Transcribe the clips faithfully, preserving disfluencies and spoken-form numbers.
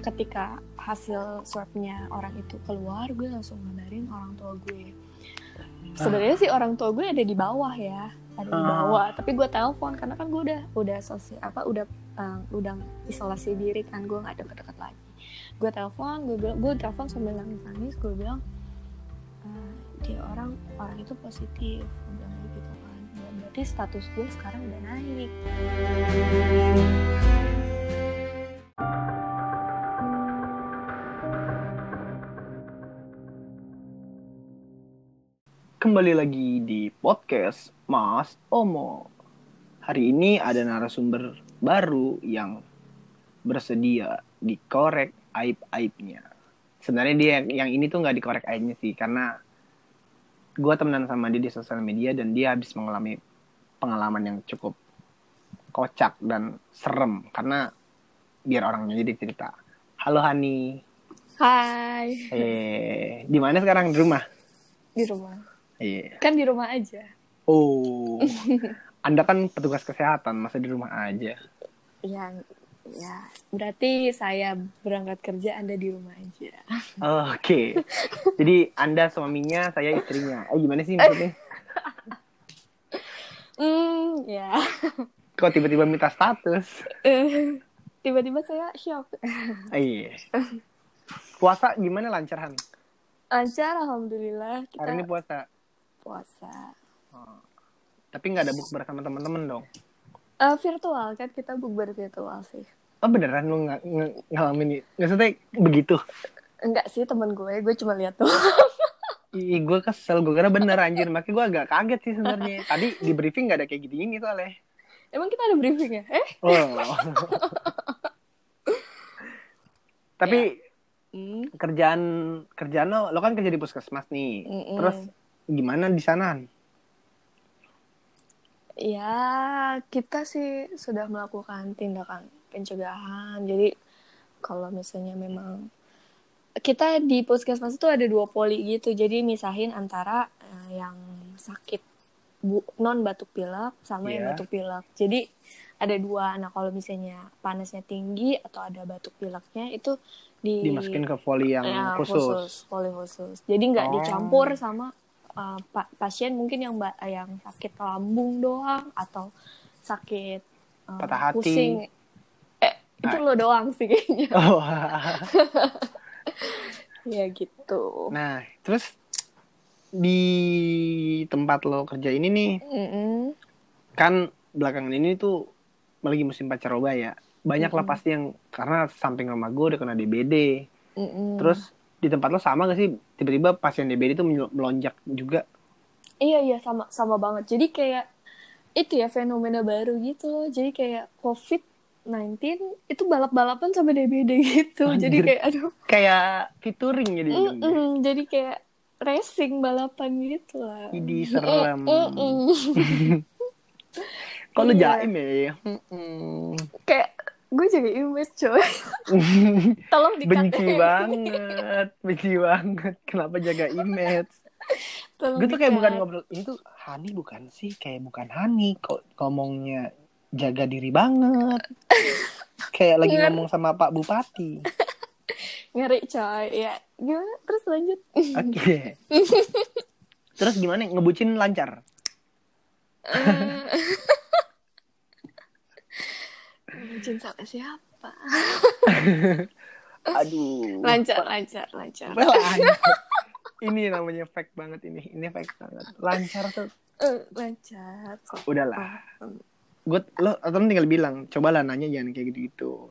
ketika hasil swabnya orang itu keluar, gue langsung ngabarin orang tua gue. Sebenarnya sih orang tua gue ada di bawah ya, ada di bawah. Tapi gue telepon karena kan gue udah udah sosial apa udah uh, udah isolasi diri kan, gue nggak deket-deket lagi. Gue telepon, gue bilang, gue telepon sambil nangis-nangis, gue bilang uh, dia orang orang itu positif, gue bilang gitu kan. Ya, berarti status gue sekarang udah naik. Kembali lagi di podcast Mas Omo. Hari ini ada narasumber baru yang bersedia dikorek aib-aibnya. Sebenarnya dia yang ini tuh gak dikorek aibnya sih, karena gue temenan sama dia di sosial media dan dia habis mengalami pengalaman yang cukup kocak dan serem, karena biar orangnya jadi cerita. Halo Hani. Hai. Eh, di mana sekarang? Di rumah? Di rumah. Yeah. Kan di rumah aja. Oh, Anda kan petugas kesehatan, masa di rumah aja? Ya, ya. Berarti saya berangkat kerja, Anda di rumah aja. Oh, oke. Okay. Jadi Anda suaminya, saya istrinya. Eh, gimana sih maksudnya? Hmm, ya. Kok tiba-tiba minta status? Tiba-tiba saya shock. Iya. Puasa gimana, lancar Han? Lancar, alhamdulillah. Kita... Hari ini puasa. puasa. Oh. Tapi nggak ada bukber sama teman-teman dong? Uh, virtual kan, kita bukber virtual sih. Oh beneran lu nggak ng- ngalamin? Maksudnya begitu? Enggak sih, teman gue, gue cuma lihat tuh. Ih, gue kesel, gue kira bener anjir, makanya gue agak kaget sih sebenarnya. Tadi di briefing nggak ada kayak gitu ini soalnya. Emang kita ada briefing ya? Eh? Oh. Tapi ya. hmm. kerjaan kerjaan lo, lo kan kerja di puskesmas nih, Mm-mm. terus gimana di sana? Ya, kita sih sudah melakukan tindakan pencegahan. Jadi kalau misalnya memang kita di puskesmas itu ada dua poli gitu. Jadi misahin antara uh, yang sakit bu, non batuk pilek sama yeah. yang batuk pilek. Jadi ada dua. Nah, kalau misalnya panasnya tinggi atau ada batuk pileknya itu di, dimasukin ke poli yang uh, khusus. khusus, poli khusus. Jadi nggak oh. dicampur sama Uh, pa- pasien mungkin yang ba- yang sakit lambung doang atau sakit um, patah hati, pusing eh, itu nah. Lo doang sih kayaknya. Oh. Ya gitu. Nah, terus di tempat lo kerja ini nih, mm-hmm. kan belakangan ini tuh lagi musim pancaroba ya, banyak mm-hmm. lah pasti yang karena samping rumah gue udah kena D B D. Mm-hmm. Terus di tempat lo sama gak sih? Tiba-tiba pasien D B D itu melonjak juga. Iya, iya. Sama sama banget. Jadi kayak itu ya fenomena baru gitu loh. Jadi kayak covid sembilan belas itu balap-balapan sama D B D gitu. Anjir. Jadi kayak aduh. Kayak featuring jadi. Jadi kayak racing balapan gitu lah. Jadi serem. Kok lu jaim ya? Kayak gue jadi image coy. Tolong dikatain. Benci banget, benci banget. Kenapa jaga image? Gue tuh kayak bukan ngobrol. Ini tuh Hani bukan sih? Kayak bukan Hani. Kok ngomongnya jaga diri banget. Kayak lagi ngomong sama Pak Bupati. Ngeri coy. Ya, gimana? Terus lanjut. Oke. Okay. Terus gimana? Ngebucin lancar? Bucin sama siapa? Aduh. Lancar, lancar, lancar. lancar. Ini namanya fake banget ini. Ini fake banget. Lancar tuh. Uh, lancar. Udahlah. Gue, lo, atau tinggal bilang, cobalah nanya jangan kayak gitu-gitu.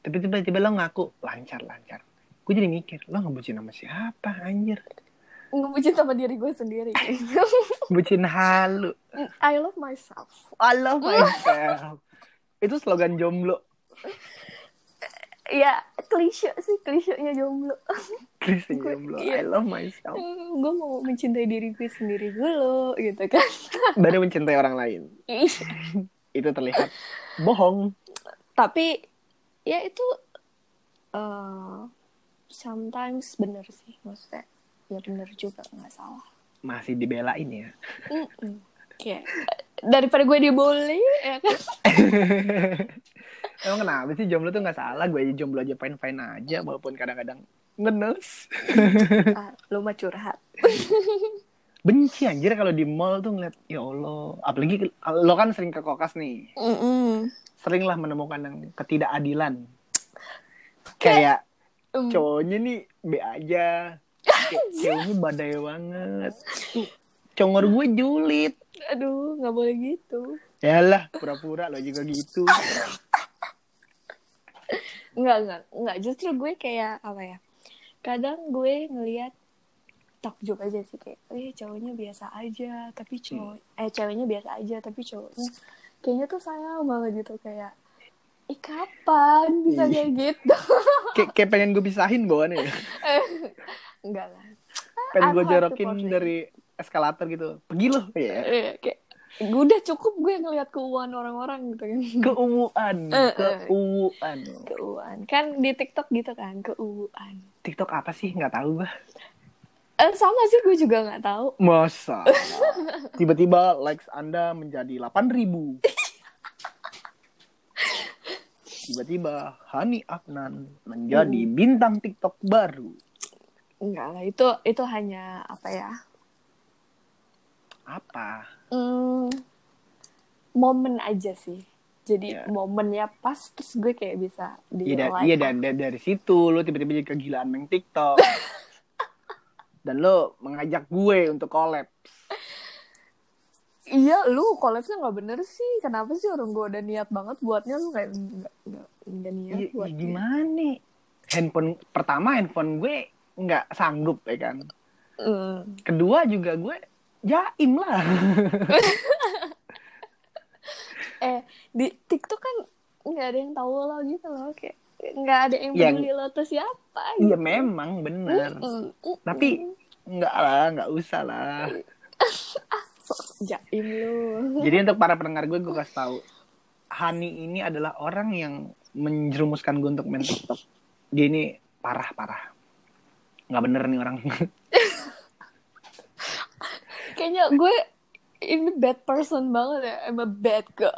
Tapi tiba-tiba lo ngaku lancar, lancar. Gue jadi mikir, lo ngebucin sama siapa, anjir? Ngebucin sama diri gue sendiri. Bucin halu. I love myself. I love myself. Itu slogan jomblo. Ya, klise sih, klisenya jomblo. Klise jomblo. I love myself. Gue mau mencintai diri gue sendiri dulu, gitu kan. Baru mencintai orang lain. Itu terlihat bohong. Tapi ya itu uh, sometimes benar sih, maksudnya. Ya benar juga, enggak salah. Masih dibelain ya. Heeh. Kayak daripada gue dibully ya kan. Emang kenapa sih jomblo tuh nggak salah, gue aja jomblo aja fine fine aja walaupun kadang-kadang ngenes. Ah, lu mah curhat. Benci anjir kalau di mall tuh ngeliat, ya Allah, apalagi lo kan sering ke kokas nih. Mm-mm. Seringlah menemukan yang ketidakadilan. Kayak um. cowoknya nih B aja, ceweknya badai banget, congor gue julid. Aduh, nggak boleh gitu. Yalah, pura-pura lo juga gitu. Enggak, enggak, enggak. Justru gue kayak apa ya? Kadang gue ngelihat takjub aja sih kayak, eh cowoknya biasa aja, tapi cowok hmm. eh ceweknya biasa aja, tapi cowoknya kayaknya tuh sayang banget gitu kayak, ih kapan bisa kayak gitu? Kayak kayak pengen gue pisahin bawaannya. Enggak lah. Pengen gue jorokin dari eskalator gitu. Pergi loh. Iya. Yeah. Kayak gue udah cukup gue ngelihat keuuan orang-orang gitu kan. Keuuan, keuuan. Keuuan. Kan di TikTok gitu kan, keuuan. TikTok apa sih? Enggak tahu bah. Eh, sama sih, gue juga nggak tahu. Masa? Tiba-tiba likes Anda menjadi delapan ribu. Tiba-tiba Hani Afnan menjadi hmm. bintang TikTok baru. Enggak lah, itu itu hanya apa ya? Apa? Hmm, momen aja sih. Jadi yeah. momennya pas terus gue kayak bisa di yeah, like. Iya, dan dari situ lo tiba-tiba jadi kegilaan main TikTok. Dan lo mengajak gue untuk collab. Iya, lu collabnya nggak bener sih. Kenapa sih orang gue udah niat banget buatnya, lu kayak nggak nggak nggak niat ya, buatnya. Gimana nih? Handphone pertama handphone gue nggak sanggup ya kan. Mm. Kedua juga gue jaim lah. eh di TikTok kan nggak ada yang tahu lo gitu loh kayak. Nggak ada yang peduli yang... lo tuh siapa gitu. Iya memang benar. Mm-mm. Mm-mm. Tapi nggak lah, nggak usah lah. Jaim lu. Jadi untuk para pendengar gue, gue kasih tahu, Hani ini adalah orang yang menjerumuskan gue untuk main TikTok. Dia ini parah-parah. Nggak bener nih orang. Kayaknya gue ini bad person banget ya. I'm a bad girl.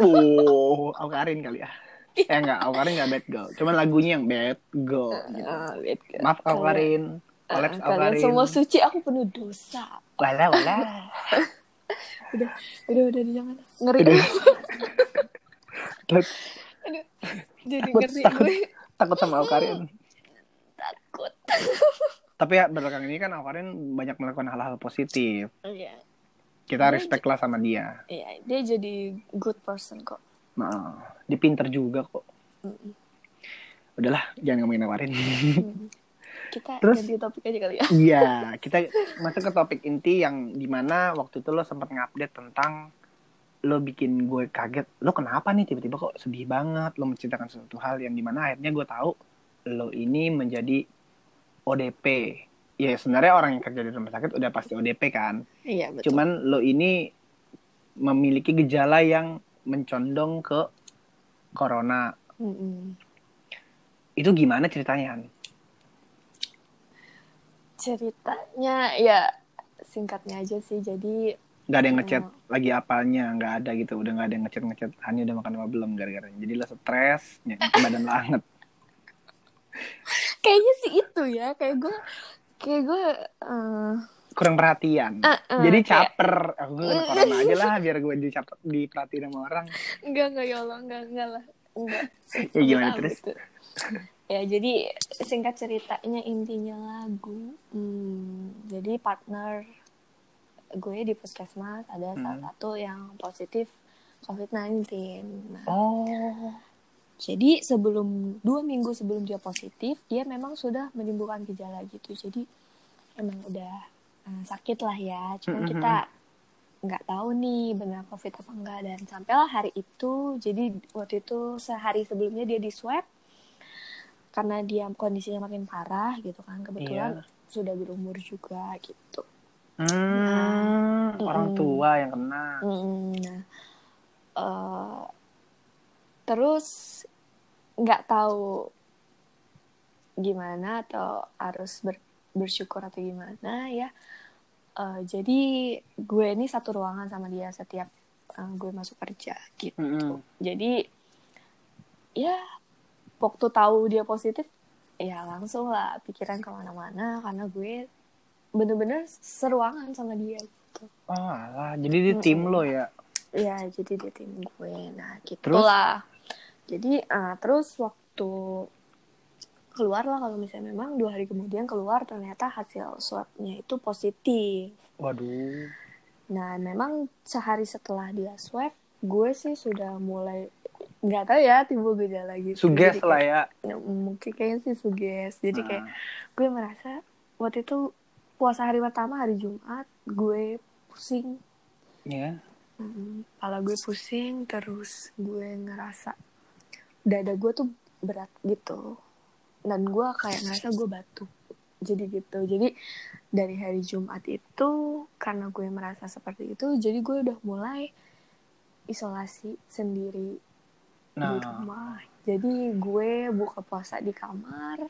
Oh, aku Karin kali ya. Ya eh, enggak, Awkarin enggak bad girl. Cuman lagunya yang bad girl. Uh, gitu. uh, bad girl. Maaf Awkarin, collapse uh, Awkarin. Semua suci, aku penuh dosa. Walah, walah. udah, udah, udah, jangan. Ngeri. Aduh, jadi ngeri gue. Takut sama Awkarin. Takut. Tapi ya, belakangan ini kan Awkarin banyak melakukan hal-hal positif. Iya. Yeah. Kita dia respect j- lah sama dia. Iya, yeah, dia jadi good person kok. Nah, dia pinter juga kok. Mm-mm. Udahlah, jangan ngomongin nawarin. Mm-hmm. Kita terus, ganti topik aja kali ya. Iya, kita masuk ke topik inti yang dimana waktu itu lo sempat nge-update tentang lo bikin gue kaget. Lo kenapa nih tiba-tiba kok sedih banget? Lo menceritakan sesuatu hal yang dimana akhirnya gue tahu lo ini menjadi O D P. Ya sebenarnya orang yang kerja di rumah sakit udah pasti O D P kan. Iya betul. Cuman lo ini memiliki gejala yang mencondong ke corona. Mm-mm. Itu gimana ceritanya, Han? Ceritanya ya singkatnya aja sih. Jadi nggak ada yang ngechat uh, lagi apalnya, nggak ada gitu. Udah nggak ada yang ngechat ngechat. Hanya udah makan apa belum gara-gara. Jadi lo stres, badan lo anget. Kayaknya sih itu ya. Kayak gue, kayak gue. Uh... kurang perhatian, uh, uh, jadi caper. Aku kan corona aja lah, biar gue dicaper, diperhatiin sama orang. Enggak, enggak ya Allah, enggak, enggak lah, enggak. Ya gimana terus? Gitu. Ya jadi singkat ceritanya intinya lagu. Hmm, jadi partner gue di puskesmas ada hmm. salah satu yang positif covid sembilan belas. Nah, oh. Jadi sebelum dua minggu sebelum dia positif, dia memang sudah menimbulkan gejala gitu. Jadi emang udah sakit lah ya, cuman mm-hmm. kita nggak tahu nih benar covid apa enggak, dan sampailah hari itu. Jadi waktu itu sehari sebelumnya dia di swab karena dia kondisinya makin parah gitu kan, kebetulan yeah. sudah berumur juga gitu. Mm, nah, orang mm, tua yang kena. Mm, nah, uh, terus nggak tahu gimana atau harus ber bersyukur atau gimana ya. Uh, jadi gue ini satu ruangan sama dia setiap uh, gue masuk kerja gitu. Mm-hmm. Jadi ya waktu tahu dia positif ya langsung lah pikiran kemana-mana karena gue bener-bener seruangan sama dia gitu. Oh lah, jadi di mm-hmm. tim lo ya? Iya, jadi di tim gue. Nah gitulah. Jadi uh, terus waktu keluar lah, kalau misalnya memang dua hari kemudian keluar ternyata hasil swabnya itu positif. Waduh. Nah memang sehari setelah dia swab, gue sih sudah mulai nggak tahu ya timbul gejala gitu. Suges lah ya. Mungkin kayaknya sih suges. Jadi kayak hmm. gue merasa waktu itu puasa hari pertama hari Jumat gue pusing. Iya. Yeah. Hmm, kepala gue pusing terus gue ngerasa dada gue tuh berat gitu. Dan gue kayak ngerasa gue batuk. Jadi gitu. Jadi dari hari Jumat itu karena gue merasa seperti itu, jadi gue udah mulai isolasi sendiri. Nah. Di rumah. Jadi gue buka puasa di kamar,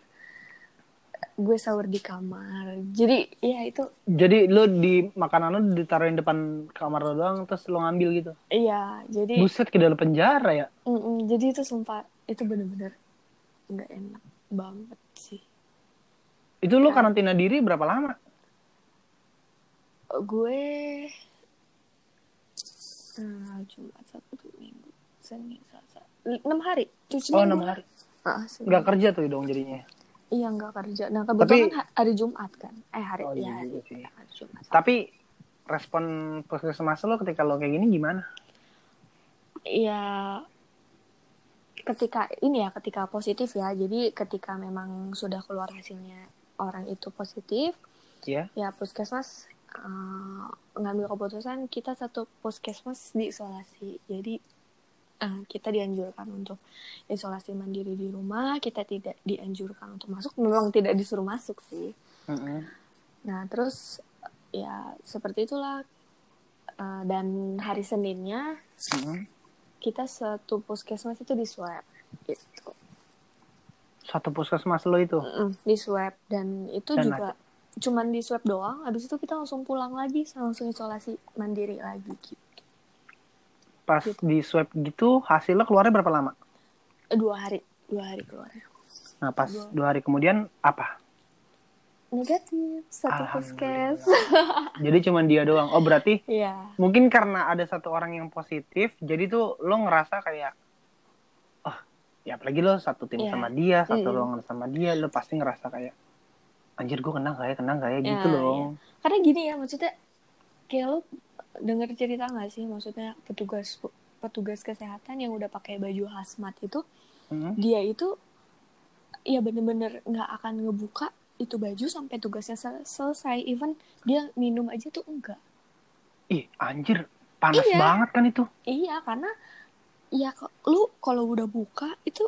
gue sahur di kamar. Jadi ya itu. Jadi lo di makanan lo ditaruhin depan kamar lo doang terus lo ngambil gitu? Iya. Jadi. Buset, ke dalam penjara ya? Mm-mm, jadi itu sumpah itu bener-bener nggak enak banget sih. Itu lo ya. Karantina diri berapa lama? Gue nah, cuma satu minggu, Senin, Selasa. enam hari. Oh, enam hari. Heeh, uh, enggak kerja tuh dong jadinya. Iya, enggak kerja. Nah, kebetulan tapi, hari Jumat kan. Eh, hari oh, ya, hari, ya, hari Jumat. Tapi respon puskesmas lo ketika lo kayak gini gimana? Iya. Ketika ini ya, ketika positif ya. Jadi ketika memang sudah keluar hasilnya orang itu positif, yeah. Ya puskesmas uh, ngambil keputusan kita satu puskesmas diisolasi. Jadi kita dianjurkan untuk isolasi mandiri di rumah, kita tidak dianjurkan untuk masuk, memang tidak disuruh masuk sih. Mm-hmm. Nah terus ya seperti itulah, dan hari Seninnya mm-hmm. kita satu puskesmas itu di swab gitu. Satu puskesmas lo itu? Mm-mm, di swab dan itu dan juga nanti. Cuman di swab doang, habis itu kita langsung pulang lagi, langsung isolasi mandiri lagi gitu. Pas gitu. Di swab gitu hasilnya keluarnya berapa lama? Dua hari, dua hari keluarnya. Nah pas dua, dua hari kemudian apa? Negatif, satu puskes. Jadi cuma dia doang. Oh berarti? Iya. Mungkin karena ada satu orang yang positif, jadi tuh lo ngerasa kayak, oh ya apalagi lo satu tim ya. Sama dia, satu mm-hmm. ruangan sama dia, lo pasti ngerasa kayak, anjir gue kena gak ya, kena gak ya, ya gitu loh. Ya. Karena gini ya maksudnya, kayak lo dengar cerita nggak sih maksudnya petugas petugas kesehatan yang udah pakai baju hazmat itu mm-hmm. dia itu ya bener-bener nggak akan ngebuka itu baju sampai tugasnya sel- selesai, even dia minum aja tuh enggak. Ih anjir panas iya. Banget kan itu. Iya karena ya lu kalau udah buka itu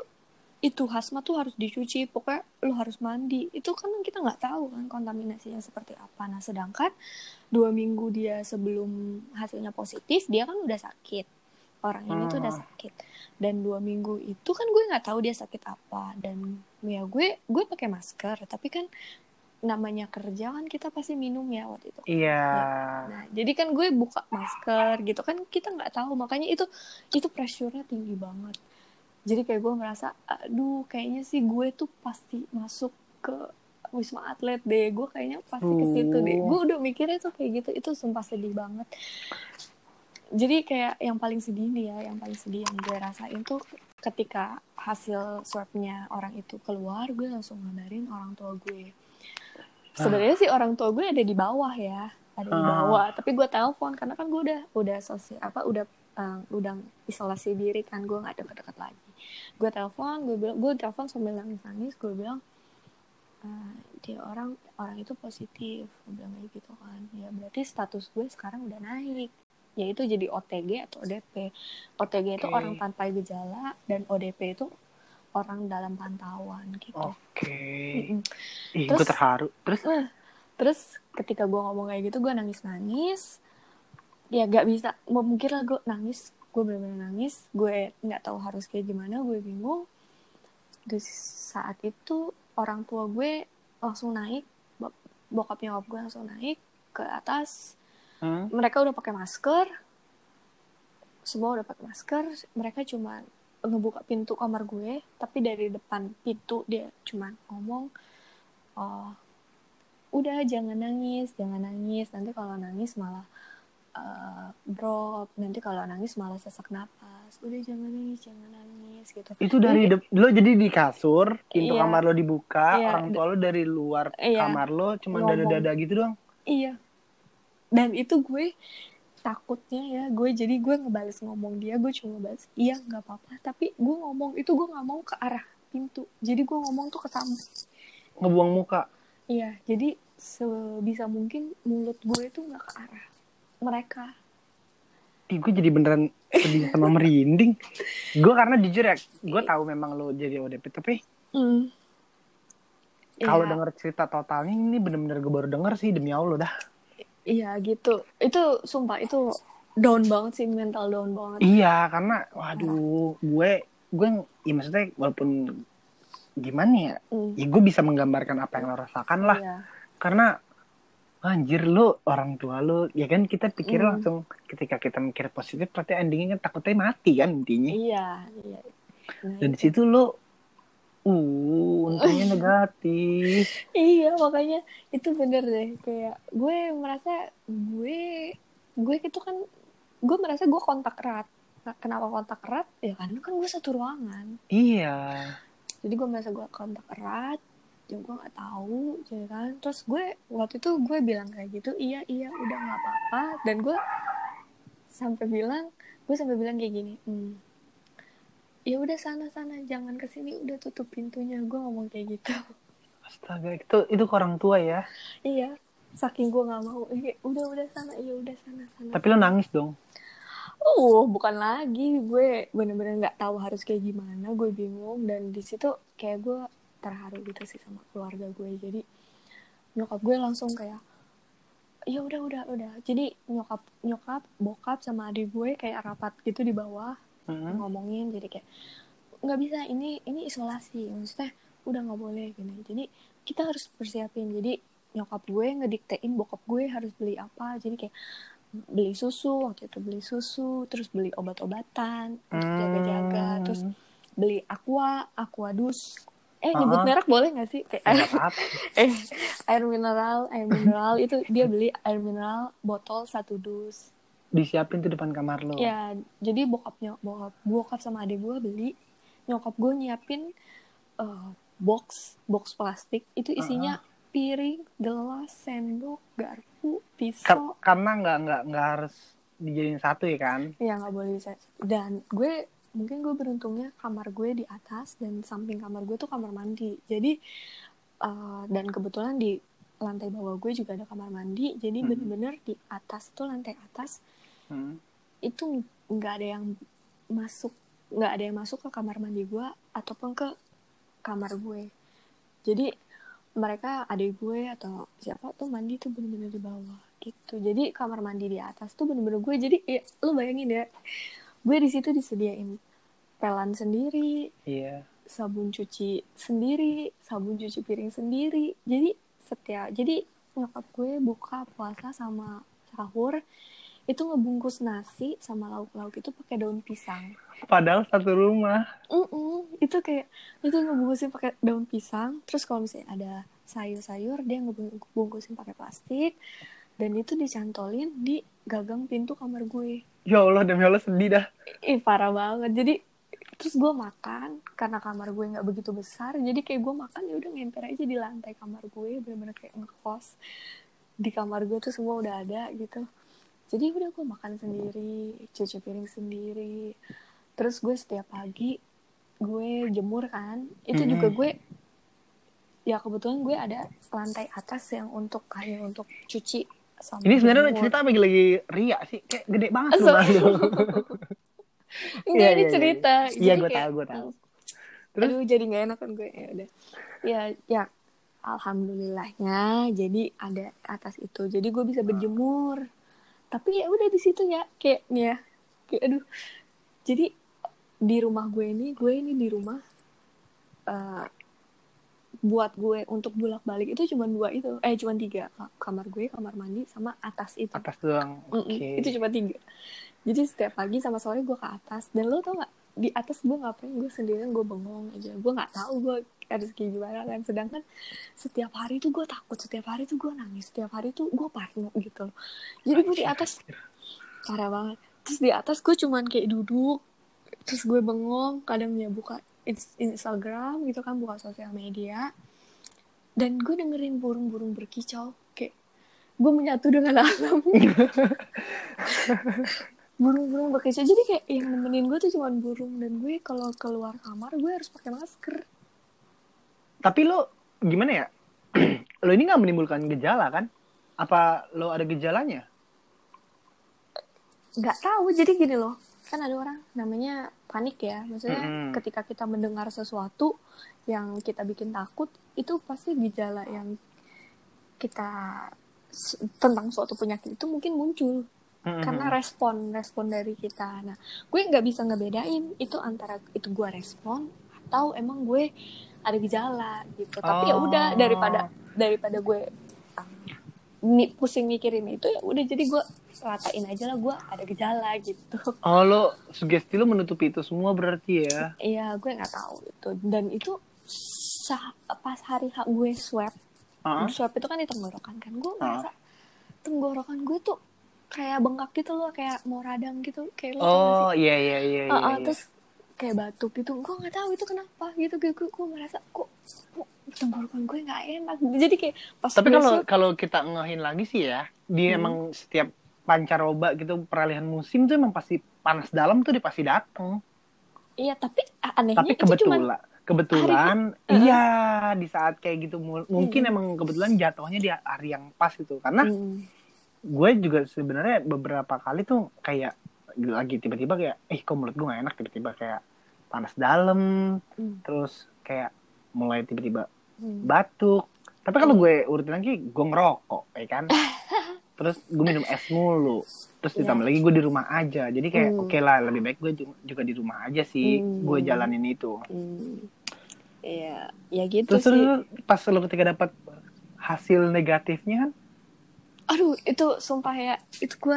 itu hazmat tuh harus dicuci, pokoknya lu harus mandi. Itu kan kita nggak tahu kan kontaminasinya seperti apa. Nah sedangkan dua minggu dia sebelum hasilnya positif, dia kan udah sakit. Orang ini hmm. tuh udah sakit. Dan dua minggu itu kan gue nggak tahu dia sakit apa. Dan ya gue gue pakai masker. Tapi kan namanya kerja kan kita pasti minum ya waktu itu. Iya. Yeah. Nah jadi kan gue buka masker gitu kan kita nggak tahu. Makanya itu itu pressure-nya tinggi banget. Jadi kayak gue merasa, aduh kayaknya sih gue tuh pasti masuk ke Wisma Atlet deh, gue kayaknya pasti ke situ deh. Gue udah mikirnya tuh kayak gitu, itu sumpah sedih banget. Jadi kayak yang paling sedih nih ya, yang paling sedih yang gue rasain tuh ketika hasil swabnya orang itu keluar, gue langsung ngabarin orang tua gue. Sebenarnya sih orang tua gue ada di bawah ya, ada di bawah. Tapi gue telepon karena kan gue udah udah sosial apa udah uh, udah isolasi diri kan, gue nggak deket-deket lagi. Gue telepon, gue bilang, gue telepon sambil nangis-nangis, gue bilang. Uh, dia orang orang itu positif, bilangnya gitu kan. Ya berarti status gue sekarang udah naik, yaitu jadi O T G atau O D P. O T G okay. itu orang tanpa gejala dan O D P itu orang dalam pantauan gitu. Oke. Okay. Ih, gue terharu. Terus uh, terus ketika gue ngomong kayak gitu, gue nangis-nangis. Ya gak bisa, mungkin lah gue nangis, gue benar-benar nangis, gue nggak tahu harus kayak gimana, gue bingung. Di saat itu orang tua gue langsung naik, bokap nyokap gue langsung naik ke atas. Hmm? Mereka udah pakai masker, semua udah pakai masker. Mereka cuma ngebuka pintu kamar gue, tapi dari depan pintu dia cuman ngomong, oh, udah jangan nangis, jangan nangis, nanti kalau nangis malah uh, drop, nanti kalau nangis malah sesak napas, udah jangan nangis, jangan nangis gitu. Itu dari de- lo jadi di kasur, pintu iya, kamar lo dibuka, iya, orang tua lo dari luar iya, kamar lo cuman dada-dada gitu doang. Iya. Dan itu gue takutnya ya, gue jadi gue ngebales ngomong dia, gue cuma ngebales iya nggak apa-apa, tapi gue ngomong itu gue nggak mau ke arah pintu, jadi gue ngomong tuh ke taman, ngebuang muka. Iya, jadi sebisa mungkin mulut gue tuh nggak ke arah mereka. Ih, gue jadi beneran sedih sama merinding. Gue karena jujur ya, gue tahu memang lo jadi O D P, tapi mm. kalau ya, denger cerita totalnya ini bener-bener gue baru denger sih, demi Allah dah. Iya gitu, itu sumpah itu down banget sih, mental down banget. Iya karena waduh gue gue ya maksudnya walaupun gimana ya, mm. ya gue bisa menggambarkan apa yang lo rasakan lah. Iya. Karena anjir lo orang tua lo ya kan, kita pikir mm. langsung ketika kita mikir positif berarti endingnya takutnya mati kan intinya. Iya iya. Nah, dan di situ lo Uh, untungnya negatif. Iya, makanya itu bener deh. Kayak gue merasa gue gue itu kan gue merasa gue kontak erat. Kenapa kontak erat? Ya karena kan gue satu ruangan. Iya. Jadi gue merasa gue kontak erat. Ya gue nggak tahu, jadi kan. Terus gue waktu itu gue bilang kayak gitu, iya iya, udah nggak apa-apa. Dan gue sampai bilang, gue sampai bilang kayak gini. Hmm, ya udah sana-sana, jangan kesini, udah tutup pintunya, gue ngomong kayak gitu. Astaga, itu itu orang tua ya? Iya, saking gue nggak mau, udah udah sana, ya udah sana sana. Tapi lo nangis dong? Oh, bukan lagi, gue bener-bener nggak tahu harus kayak gimana, gue bingung, dan di situ kayak gue terharu gitu sih sama keluarga gue, jadi nyokap gue langsung kayak, ya udah udah udah, jadi nyokap nyokap, bokap sama adik gue kayak rapat gitu di bawah. Hmm. Ngomongin jadi kayak nggak bisa, ini ini isolasi, maksudnya udah nggak boleh gini, jadi kita harus persiapin, jadi nyokap gue ngediktein bokap gue harus beli apa, jadi kayak beli susu, waktu itu beli susu, terus beli obat-obatan untuk hmm. jaga-jaga, terus beli aqua aqua dus, eh uh-huh. nyebut merek boleh nggak sih, kayak air, eh air mineral air mineral itu dia beli air mineral botol satu dus, disiapin tuh depan kamar lo. Iya, jadi bokapnya bokap bokap sama adik gue beli, nyokap gue nyiapin uh, box box plastik itu isinya uh-huh. piring, gelas, sendok, garpu, pisau. Ka- karena nggak nggak nggak harus dijadiin satu ya kan? Iya nggak boleh bisa. Dan gue mungkin gue beruntungnya kamar gue di atas dan samping kamar gue tuh kamar mandi. Jadi uh, dan kebetulan di lantai bawah gue juga ada kamar mandi. Jadi hmm. bener-bener di atas tuh lantai atas. Hmm. Itu nggak ada yang masuk nggak ada yang masuk ke kamar mandi gue ataupun ke kamar gue, jadi mereka adik gue atau siapa tuh mandi tuh bener-bener di bawah gitu, jadi kamar mandi di atas tuh bener-bener gue, jadi ya, lu bayangin ya gue di situ disediain pelan sendiri, yeah. sabun cuci sendiri, sabun cuci piring sendiri, jadi setiap jadi nyokap gue buka puasa sama sahur itu ngebungkus nasi sama lauk-lauk itu pakai daun pisang. Padahal satu rumah. Mm-mm, itu kayak itu ngebungkusin pakai daun pisang. Terus kalau misalnya ada sayur-sayur dia ngebungkusin pakai plastik dan itu dicantolin di gagang pintu kamar gue. Ya Allah, demi Allah sedih dah. Ih parah banget. Jadi terus gue makan karena kamar gue nggak begitu besar. Jadi kayak gue makan ya udah ngemper aja di lantai kamar gue, bener-bener kayak ngekos di kamar gue tuh semua udah ada gitu. Jadi udah gue makan sendiri, cuci piring sendiri. Terus gue setiap pagi gue jemur kan. Itu mm-hmm. juga gue ya kebetulan gue ada lantai atas yang untuk kayak untuk cuci sama. Ini sebenarnya cerita apa lagi ria sih? Kayak gede banget so, loh. Enggak ini cerita. Iya gue tahu, gue tahu. Terus aduh, jadi enggak enak kan gue. Ya udah. Ya ya alhamdulillahnya jadi ada atas itu. Jadi gue bisa berjemur. Tapi ya udah di situ ya kayak ya kayak aduh, jadi di rumah gue ini gue ini di rumah uh, buat gue untuk bolak balik itu cuma dua itu eh cuma tiga kamar gue, kamar mandi sama atas itu atas doang. Okay. Itu cuma tiga, jadi setiap pagi sama sore gue ke atas, dan lo tau gak di atas gue ngapain, gue sendiri gue bengong aja, gue nggak tahu gue harus kayak gimana kan. Sedangkan setiap hari tuh gue takut, setiap hari tuh gue nangis, setiap hari tuh gue parno gitu. Jadi gue di atas parah banget. Terus di atas gue cuman kayak duduk, terus gue bengong, kadang dia buka Instagram gitu kan, buka sosial media, dan gue dengerin burung-burung berkicau, kayak gue menyatu dengan alam. Burung-burung berkicau, jadi kayak yang nemenin gue tuh cuma burung. Dan gue kalau keluar kamar gue harus pakai masker. Tapi lo gimana ya, lo ini nggak menimbulkan gejala kan? Apa lo ada gejalanya? Nggak tahu. Jadi gini loh, kan ada orang namanya panik ya, maksudnya mm-hmm. ketika kita mendengar sesuatu yang kita bikin takut, itu pasti gejala yang kita tentang suatu penyakit itu mungkin muncul. Mm-hmm. Karena respon respon dari kita. Nah, gue nggak bisa ngebedain itu antara itu gue respon atau emang gue ada gejala gitu. Tapi oh. ya udah, daripada daripada gue uh, pusing mikirin itu, ya udah jadi gue ratain aja lah gue ada gejala gitu. Oh, lo sugesti lo menutupi itu semua berarti ya? Iya, gue nggak tahu itu. Dan itu sah, pas hari H gue swab, uh-huh. swab itu kan di tenggorokan kan, gue merasa uh-huh. tenggorokan gue tuh kayak bengkak gitu loh, kayak mau radang gitu, kayak lo oh, tau gak sih? Oh, iya, iya, iya. Uh, uh, iya. Terus kayak batuk gitu, gue gak tahu itu kenapa gitu, gue, gue, gue merasa, kok, kok tenggorokan gue gak enak. Jadi kayak pas tapi kalau sur- kalau kita ngehin lagi sih ya, dia hmm. emang setiap pancaroba gitu, peralihan musim tuh emang pasti panas dalam tuh dia pasti dateng. Iya, tapi anehnya tapi itu cuma... Kebetulan, hari, iya uh, di saat kayak gitu, mungkin hmm. emang kebetulan jatuhnya di hari yang pas gitu, karena... Hmm. Gue juga sebenarnya beberapa kali tuh kayak lagi tiba-tiba kayak eh kok mulut gue gak enak, tiba-tiba kayak panas dalam, hmm. terus kayak mulai tiba-tiba hmm. batuk. Tapi kalau gue urutin lagi, gue ngerokok ya kan. Terus gue minum es mulu. Terus ditambah yeah. lagi gue di rumah aja. Jadi kayak hmm. oke okay lah, lebih baik gue juga di rumah aja sih. hmm. Gue jalanin itu. hmm. Ya, ya gitu. Terus sih terus pas lo ketika dapat hasil negatifnya kan, aduh itu sumpah ya, itu gue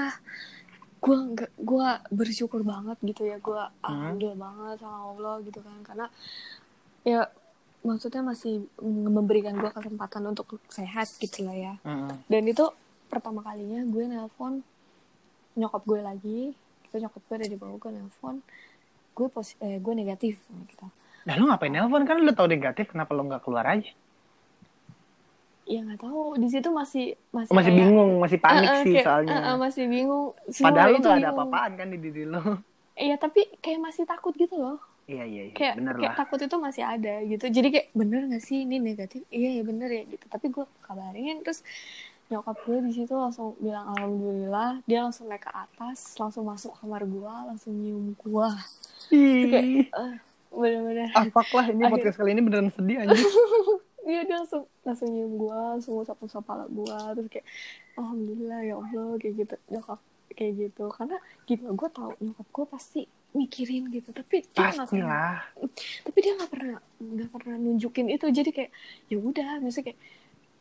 gue nggak gue bersyukur banget gitu ya, gue hmm. alhamdulillah banget sama Allah gitu kan, karena ya maksudnya masih memberikan gue kesempatan untuk sehat gitu lah ya. hmm. Dan itu pertama kalinya gue nelpon nyokap gue lagi, kita nyokap gue ada di bawah, gue nelpon gue pos eh, gue negatif gitu. Nah lo ngapain nelpon kan lo tau negatif, kenapa lo nggak keluar aja? Ya nggak tahu, di situ masih masih, masih kayak, bingung, masih panik uh, uh, sih kayak, soalnya. Uh, uh, masih bingung. Semua padahal lu nggak ada apa-apaan kan di diri lo. Iya, tapi kayak masih takut gitu loh. Iya iya, iya. Kayak, bener kayak lah. Kayak takut itu masih ada gitu. Jadi kayak bener nggak sih ini negatif? Iya ya bener ya gitu. Tapi gue kabarin, terus nyokap gue di situ langsung bilang alhamdulillah, dia langsung naik ke atas, langsung masuk kamar gue, langsung nyium gue. Itu kayak uh, bener-bener. Ah fuck lah, ini podcast kali ini beneran sedih aja. Iya, dia langsung langsung nyium gue, langsung ngusap-ngusap kepala gue, terus kayak alhamdulillah ya Allah kayak gitu nyokap kayak gitu. Karena gitu gue tau nyokap gue pasti mikirin gitu, tapi dia nggak pernah tapi dia nggak pernah nggak pernah nunjukin itu. Jadi kayak ya udah, maksudnya kayak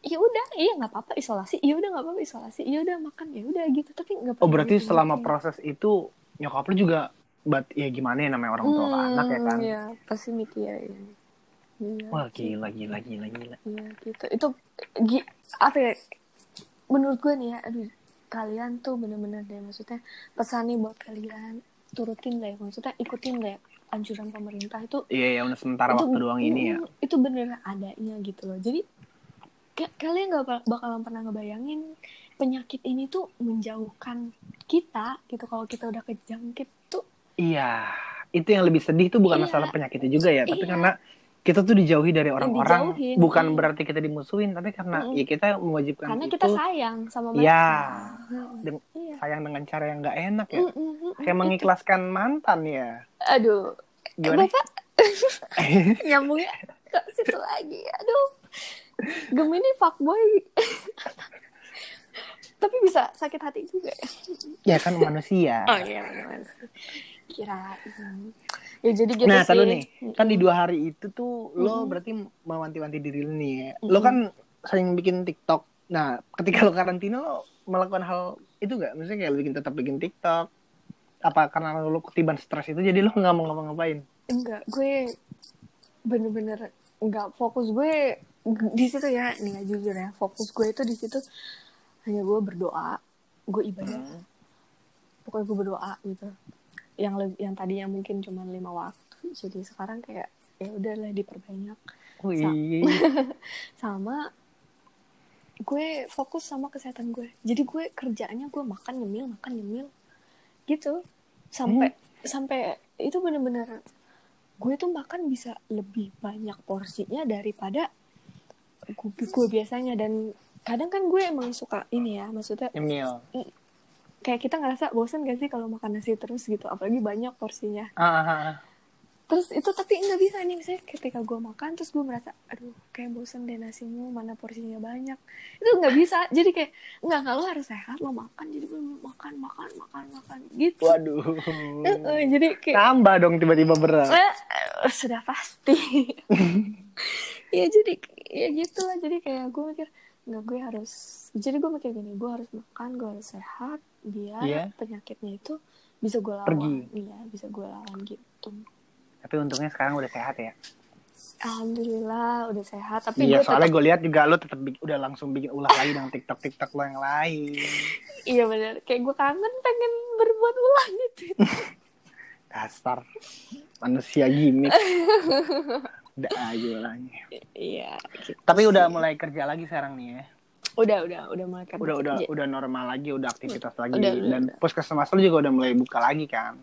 ya udah, iya nggak apa-apa isolasi, ya udah nggak apa-apa isolasi, ya udah makan ya udah gitu, tapi nggak. Oh berarti nunjukin. Selama proses itu nyokap lu juga buat ya gimana ya, namanya orang tua hmm, anak ya kan? Iya pasti mikirin. Ya, wah gila gila gila gila. Iya gitu. Itu gi- apa ya? Menurut gue nih ya, aduh, kalian tuh benar-benar deh, maksudnya pesan nih buat kalian, turutin deh, maksudnya ikutin deh anjuran pemerintah itu. Iya ya, untuk sementara itu, waktu doang ini ya. Itu beneran adanya gitu loh. Jadi kayak kalian nggak bakalan pernah ngebayangin penyakit ini tuh menjauhkan kita gitu, kalau kita udah kejangkit tuh. Iya, itu yang lebih sedih tuh bukan iya, masalah penyakitnya juga ya, tapi iya. karena kita tuh dijauhi dari orang-orang, dijauhin, bukan iya. berarti kita dimusuhin, tapi karena mm-hmm. ya kita mewajibkan karena itu. Karena kita sayang sama mereka. Ya, de- iya. sayang dengan cara yang gak enak ya. Mm-hmm. Kayak mengikhlaskan itu. Mantan ya. Aduh, gimana? Bapak nyambungnya ke situ lagi, aduh. Gemini fuckboy. Tapi bisa sakit hati juga ya. Ya kan manusia. Oh iya, manusia. Kirain. Ya, jadi gitu nah, tadi nih, kan di dua hari itu tuh mm-hmm. lo berarti mewanti-wanti diri lo nih ya. Mm-hmm. Lo kan sering bikin TikTok. Nah, ketika lo karantina lo melakukan hal itu gak? Maksudnya kayak lo bikin, tetap bikin TikTok? apa karena lu ketiban stres itu jadi lu nggak mau ngapa-ngapain? Enggak, gue bener-bener nggak fokus. Gue di situ ya, nih jujur ya, fokus gue itu di situ hanya gue berdoa, gue ibadah, hmm. pokoknya gue berdoa gitu. Yang le- yang tadinya mungkin cuma lima waktu, jadi sekarang kayak ya udahlah diperbanyak. Sa- sama gue fokus sama kesehatan gue. Jadi gue kerjaannya gue makan nyemil, makan nyemil gitu sampai hmm. sampai itu benar-benar gue tuh makan bisa lebih banyak porsinya daripada gue, gue biasanya. Dan kadang kan gue emang suka ini ya, maksudnya nyemil. Kayak kita ngerasa bosan gak sih kalau makan nasi terus gitu, apalagi banyak porsinya. Aha. Terus itu tapi nggak bisa nih, misalnya ketika gue makan terus gue merasa aduh kayak bosan deh nasimu, mana porsinya banyak, itu nggak bisa. Jadi kayak nggak, kalau harus sehat lo makan, jadi gue makan makan makan makan gitu. Waduh. Jadi kayak tambah dong tiba-tiba berat. Eh, eh, sudah pasti. Ya jadi ya gitulah, jadi kayak gue mikir nggak, gue harus, jadi gue mikir gini, gue harus makan, gue harus sehat biar yeah. penyakitnya itu bisa gue lawan. Iya, bisa gue lawan gitu. Tapi untungnya sekarang udah sehat ya. Alhamdulillah udah sehat. Tapi iya, gue soalnya tetap... gue lihat juga lo tetap bi- udah langsung bikin ulah lagi dengan TikTok-TikTok lo yang lain. Iya benar. Kayak gue kangen pengen berbuat ulah gitu. Dasar manusia gimmick. Udah aja ulahnya. Iya. Gitu. Tapi udah mulai kerja lagi sekarang nih ya. Udah udah udah mulai kerja. Udah udah udah normal lagi, udah aktivitas udah, lagi udah, dan udah. Puskesmas lo juga udah mulai buka lagi kan.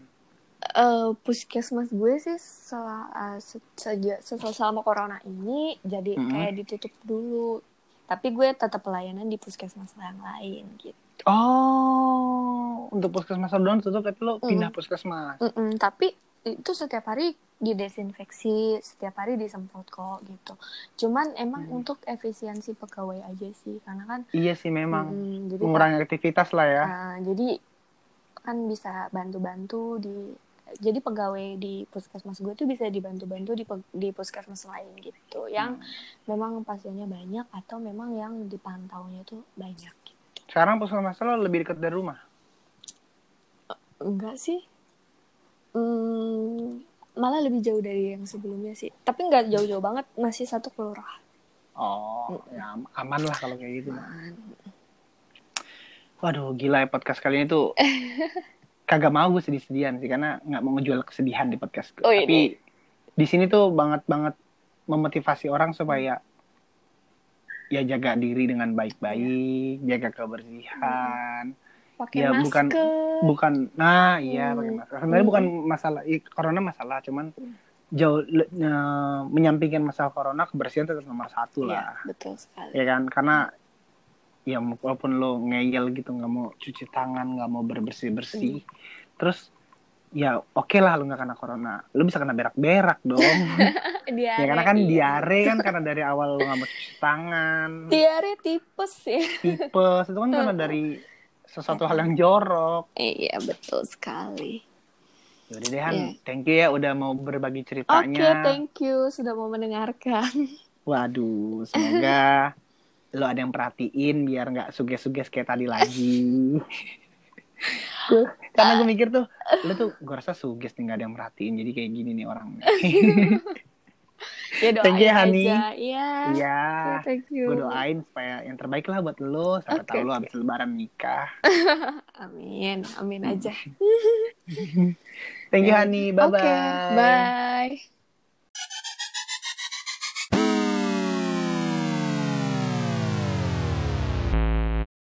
Uh, puskesmas gue sih setelah uh, sejak selama corona ini jadi mm-hmm. kayak ditutup dulu, tapi gue tetap pelayanan di puskesmas yang lain gitu. Oh, untuk puskesmas doang tutup, tapi lo mm. pindah puskesmas. Mm-mm, tapi itu setiap hari didesinfeksi, setiap hari disemprot kok gitu. Cuman emang mm. untuk efisiensi pegawai aja sih, karena kan iya sih memang mm, mengurangi kan, aktivitas lah ya. Uh, jadi kan bisa bantu-bantu di, jadi pegawai di puskesmas gue tuh bisa dibantu-bantu di, di puskesmas lain gitu, yang hmm. memang pasiennya banyak atau memang yang dipantaunya tuh banyak gitu. Sekarang puskesmas lo lebih dekat dari rumah? Enggak sih, hmm, malah lebih jauh dari yang sebelumnya sih, tapi nggak jauh-jauh banget, masih satu kelurahan. Oh, hmm. ya aman lah kalau kayak gitu. Aman. Waduh, gila ya podcast kali ini tuh. Kagak mau gue sedih-sedihan sih, karena gak mau ngejual kesedihan di podcast gue. Oh, tapi di sini tuh banget-banget memotivasi orang supaya ya jaga diri dengan baik-baik, jaga kebersihan. Hmm. Pakai ya, masker. Bukan, bukan, nah iya hmm. pakai masker. Sebenarnya hmm. bukan masalah, corona masalah, cuman hmm. jauh uh, menyampingkan masalah corona, kebersihan tetap nomor satu lah. Ya, betul sekali. Ya kan, karena... ya walaupun lo ngeyel gitu, nggak mau cuci tangan, nggak mau berbersih-bersih, mm. terus ya oke okay lah lo nggak kena corona, lo bisa kena berak-berak dong. Diare, ya karena kan iya. diare kan karena dari awal lo nggak mau cuci tangan. Diare tipes ya. Tipes itu kan karena dari sesuatu hal yang jorok. Iya betul sekali. Yaudah deh Han, yeah. thank you ya udah mau berbagi ceritanya. Oke okay, thank you sudah mau mendengarkan. Waduh, semoga lo ada yang perhatiin biar nggak suges-suges kayak tadi lagi. Karena gue mikir tuh lo tuh gue rasa suges nih, nggak ada yang perhatiin jadi kayak gini nih orang. Ya doain you, Hani. Aja ya, ya. Yeah, gue doain supaya yang terbaik lah buat lo, sampai okay, tahu okay. lo abis lebaran nikah. Amin amin aja. Thank you Hani, bye bye. Okay, bye.